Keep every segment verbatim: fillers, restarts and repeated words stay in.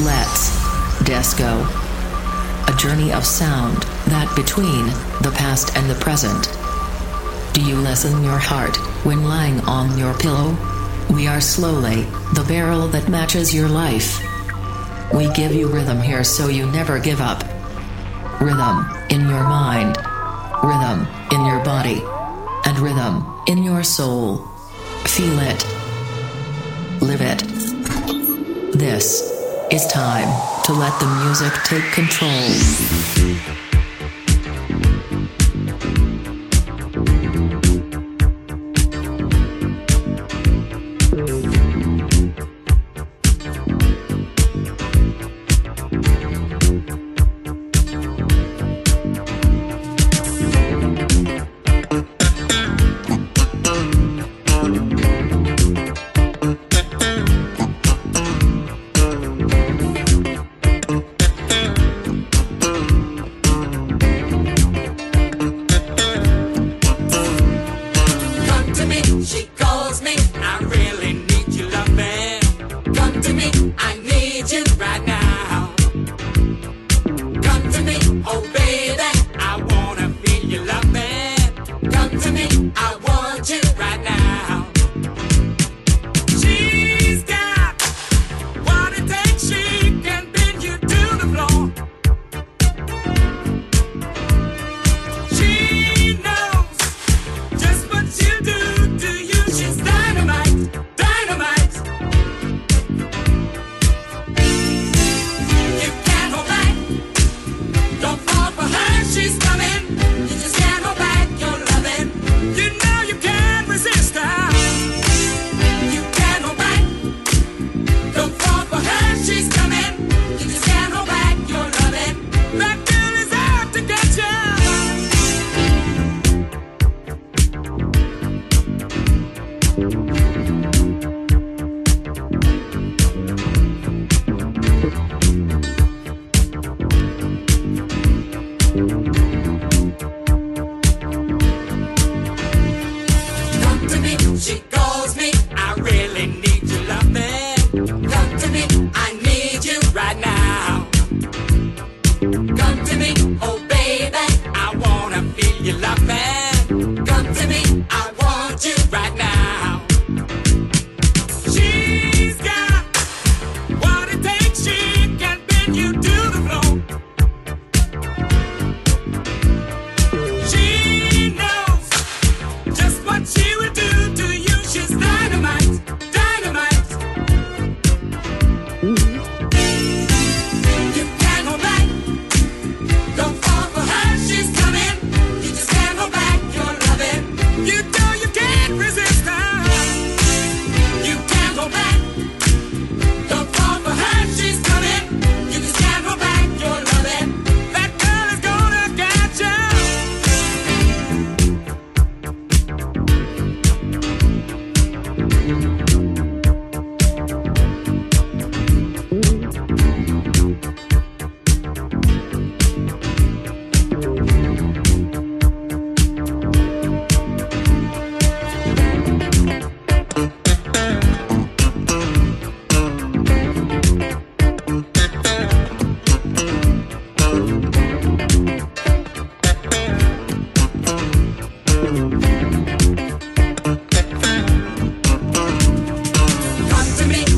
Let's Disco. A journey of sound that between the past and the present. Do you listen your heart when lying on your pillow? We are slowly the barrel that matches your life. We give you rhythm here so you never give up. Rhythm in your mind, rhythm in your body, and rhythm in your soul. Feel it. Live it. This is time to let the music take control.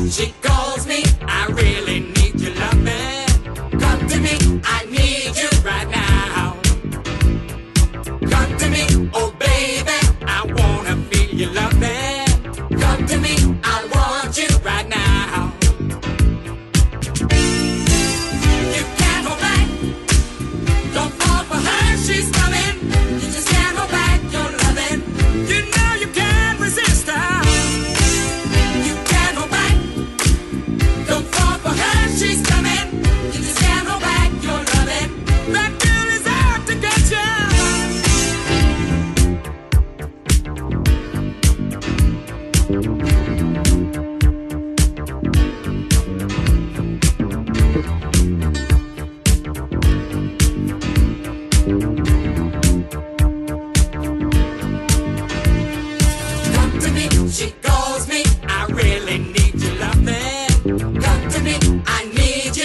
She calls me, I really need your loving. Come to me, I need you.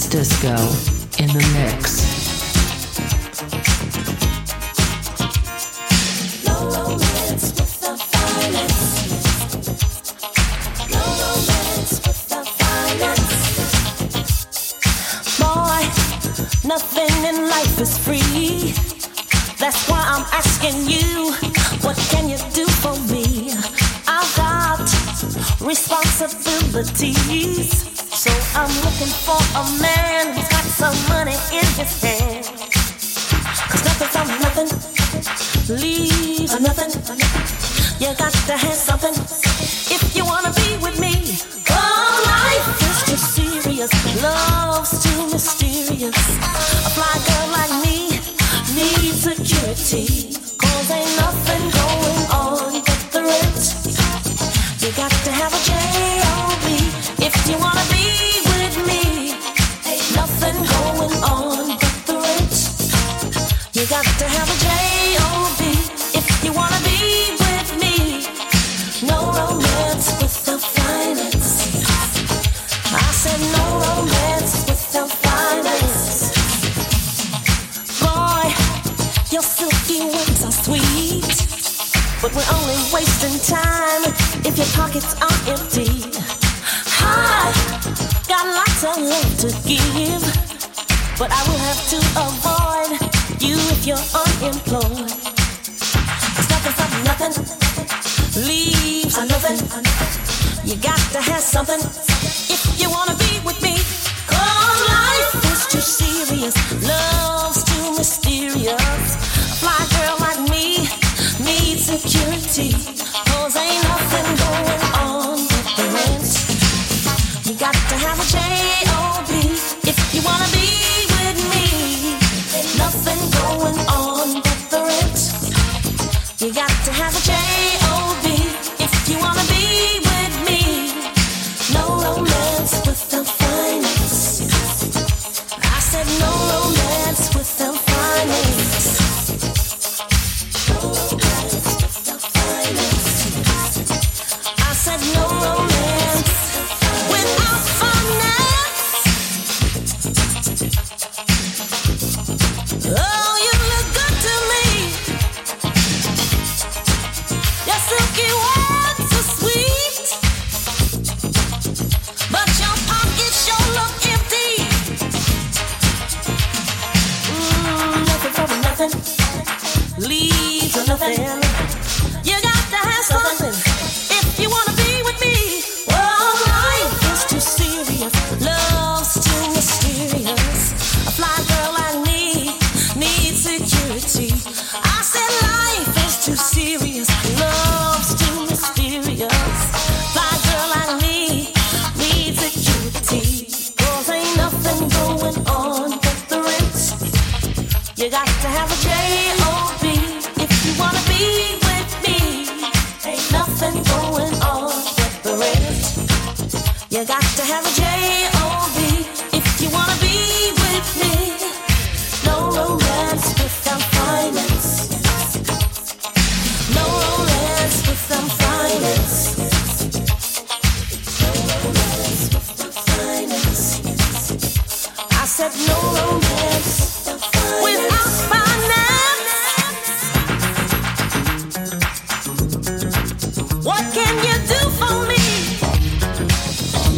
Dance Disco in the mix. Nothing in life is free. That's why I'm asking you, what can you do for me? I've got responsibilities, so I'm looking for a man who's got some money in his hand. 'Cause nothing's on nothing, leaves on nothing. You got to have something if you wanna be with me. Oh, life is too serious, love's too mysterious. A fly girl like me needs security, 'cause ain't nothing going on but the rent. You got to have a J O B if you wanna be with me. Ain't nothing going on but the rent. You got to have a J O B if you wanna be with me. No romance without finance. I said no romance without finance. Boy, your silky wings are sweet, but we're only wasting time if your pockets are empty. I got lots of love to give, but I will have to avoid you if you're unemployed. 'Cause nothing's up nothing, leaves are nothing. You got to have something if you wanna be with me. Oh, life is too serious, love's too mysterious. A fly girl like me needs security, 'cause ain't nothing going on but the rent. You got to have a J O B if you wanna be with me. Ain't nothing going on but the rent. You got to have a J O B if you wanna be with me. No romance without finance. I said no romance without finance. No romance without finance. I said no romance without finance. Oh, you look good to me. Your silky words are sweet, but your pockets sure look empty. Mm, nothing for nothing, leaves for nothing. You got to have something if you wanna be with me. Oh, life is too serious, love's too mysterious. A fly girl like me needs security. I said life is too serious, love's too mysterious. Fly girl like me needs security, 'cause ain't nothing going on but the rent. You got to have a J O B if you wanna be with me. Ain't nothing going on but the rent. You got to have a J O B if you wanna be with me. No romance without finance. No romance without finance. No romance without finance. I said no romance without finance. What can you do for me?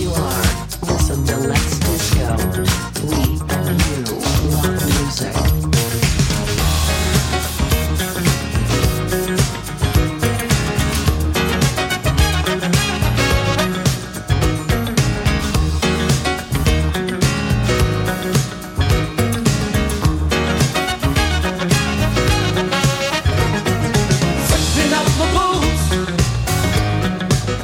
You are listening to Let's Disco. We, you, love music. Whipping up the blues,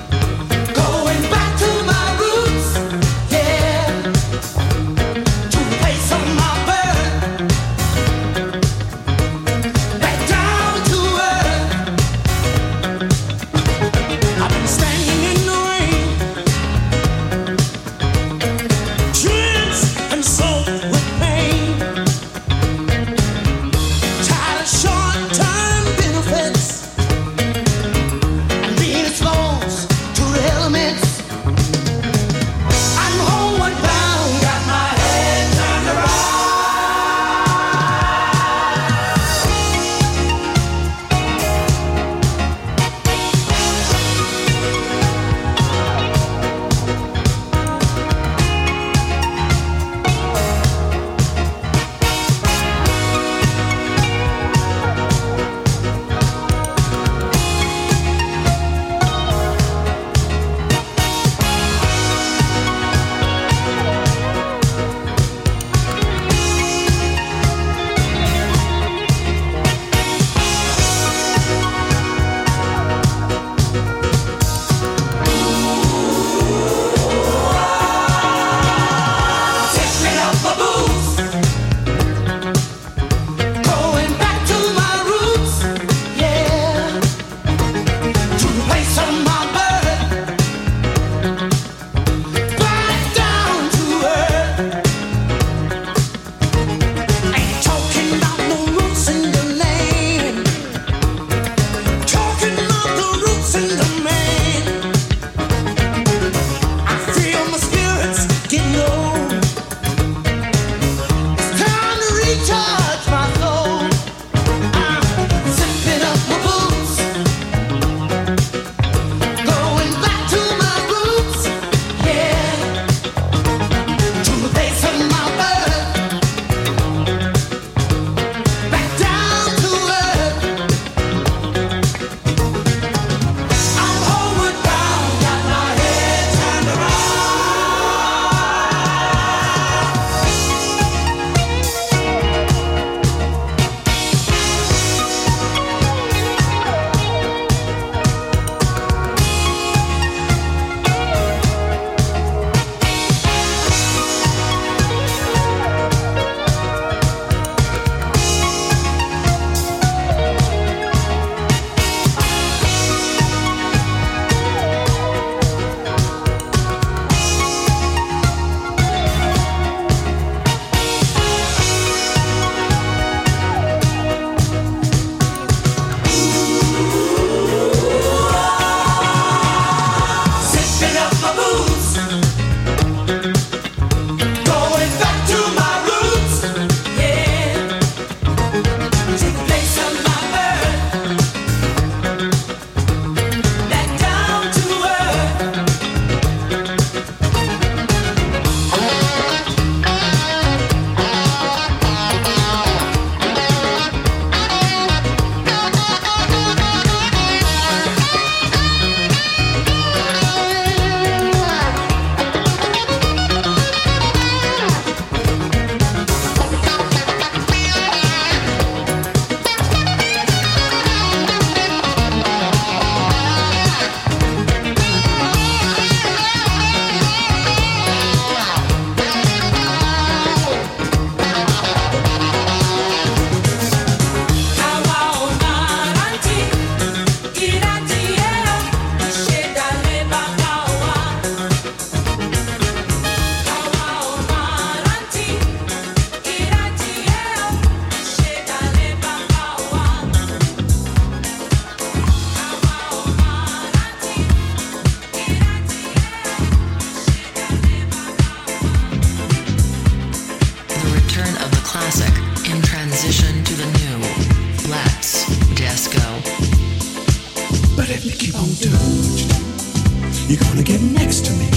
on doing what you're doing. You're gonna get next to me.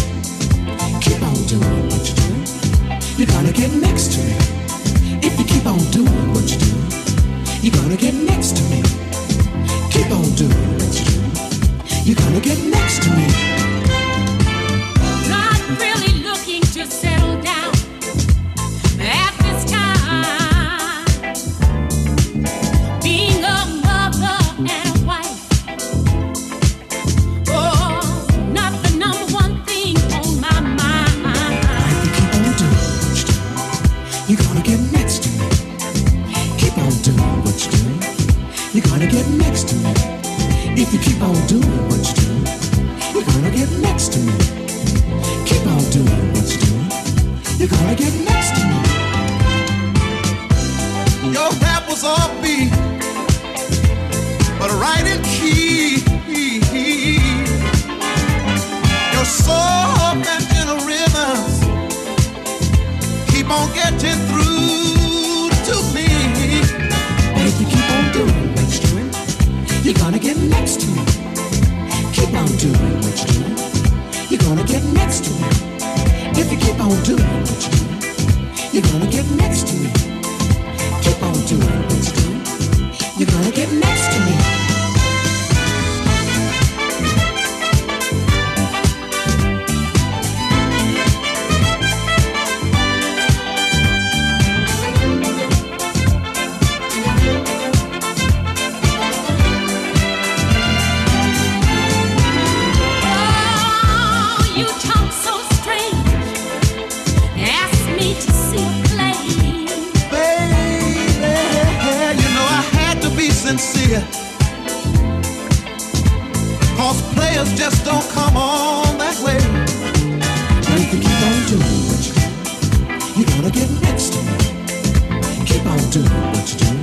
Keep on doing what you're doing. You're gonna get next to me. If you keep on doing what you're doing, you're gonna get next to me. Keep on doing what you're doing. You're gonna get next to me. Not really looking to settle down at this time. If you keep on doing what you do, you're gonna get next to me. Keep on doing what you do, you're gonna get next to me. Your rap was off beat, but right in key. Your soul and inner rhythms keep on getting through to me. And if you keep on doing what you do, you're gonna get next to me. Keep on doing what you do. You're gonna get next to me. If you keep on doing what you do, you're gonna get next to me. Keep on doing what you do. You're gonna get next to me. Cause players just don't come on that way. And if you keep on doing what you do, you're gonna get next to me. Keep on doing what you do,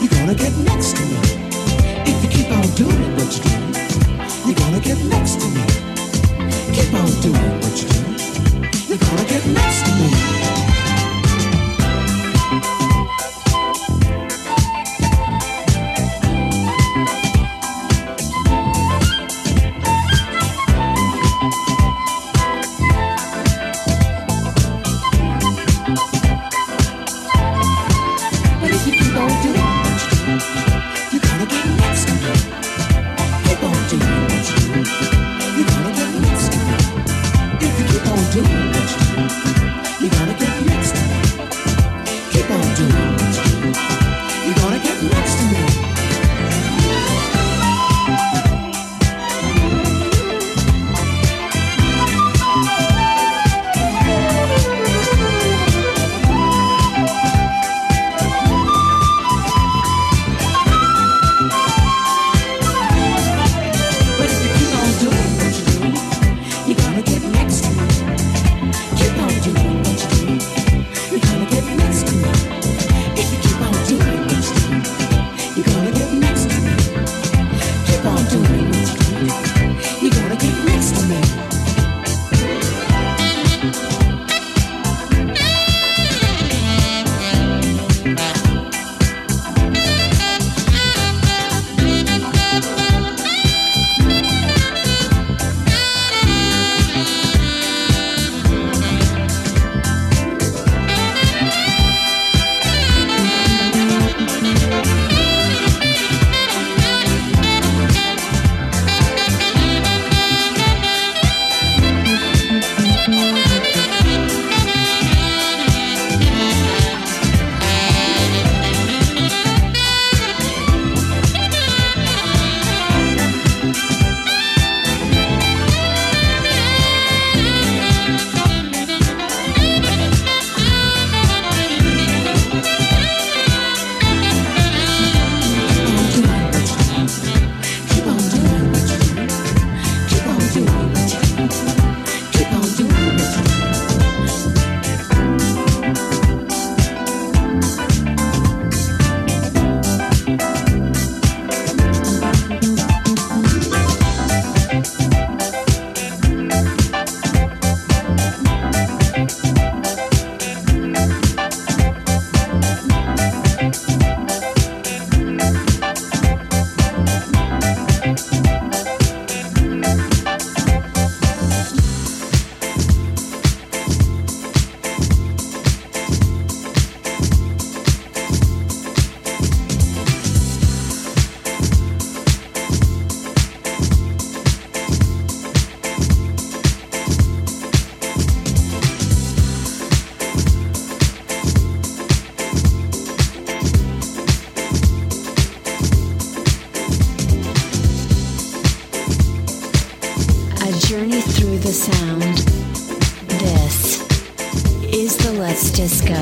you're gonna get next to me. If you keep on doing what you do, you're gonna get next to me. Keep on doing what you do, you're gonna get next to me. You're a journey through the sound. This is the Let's Disco.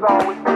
Always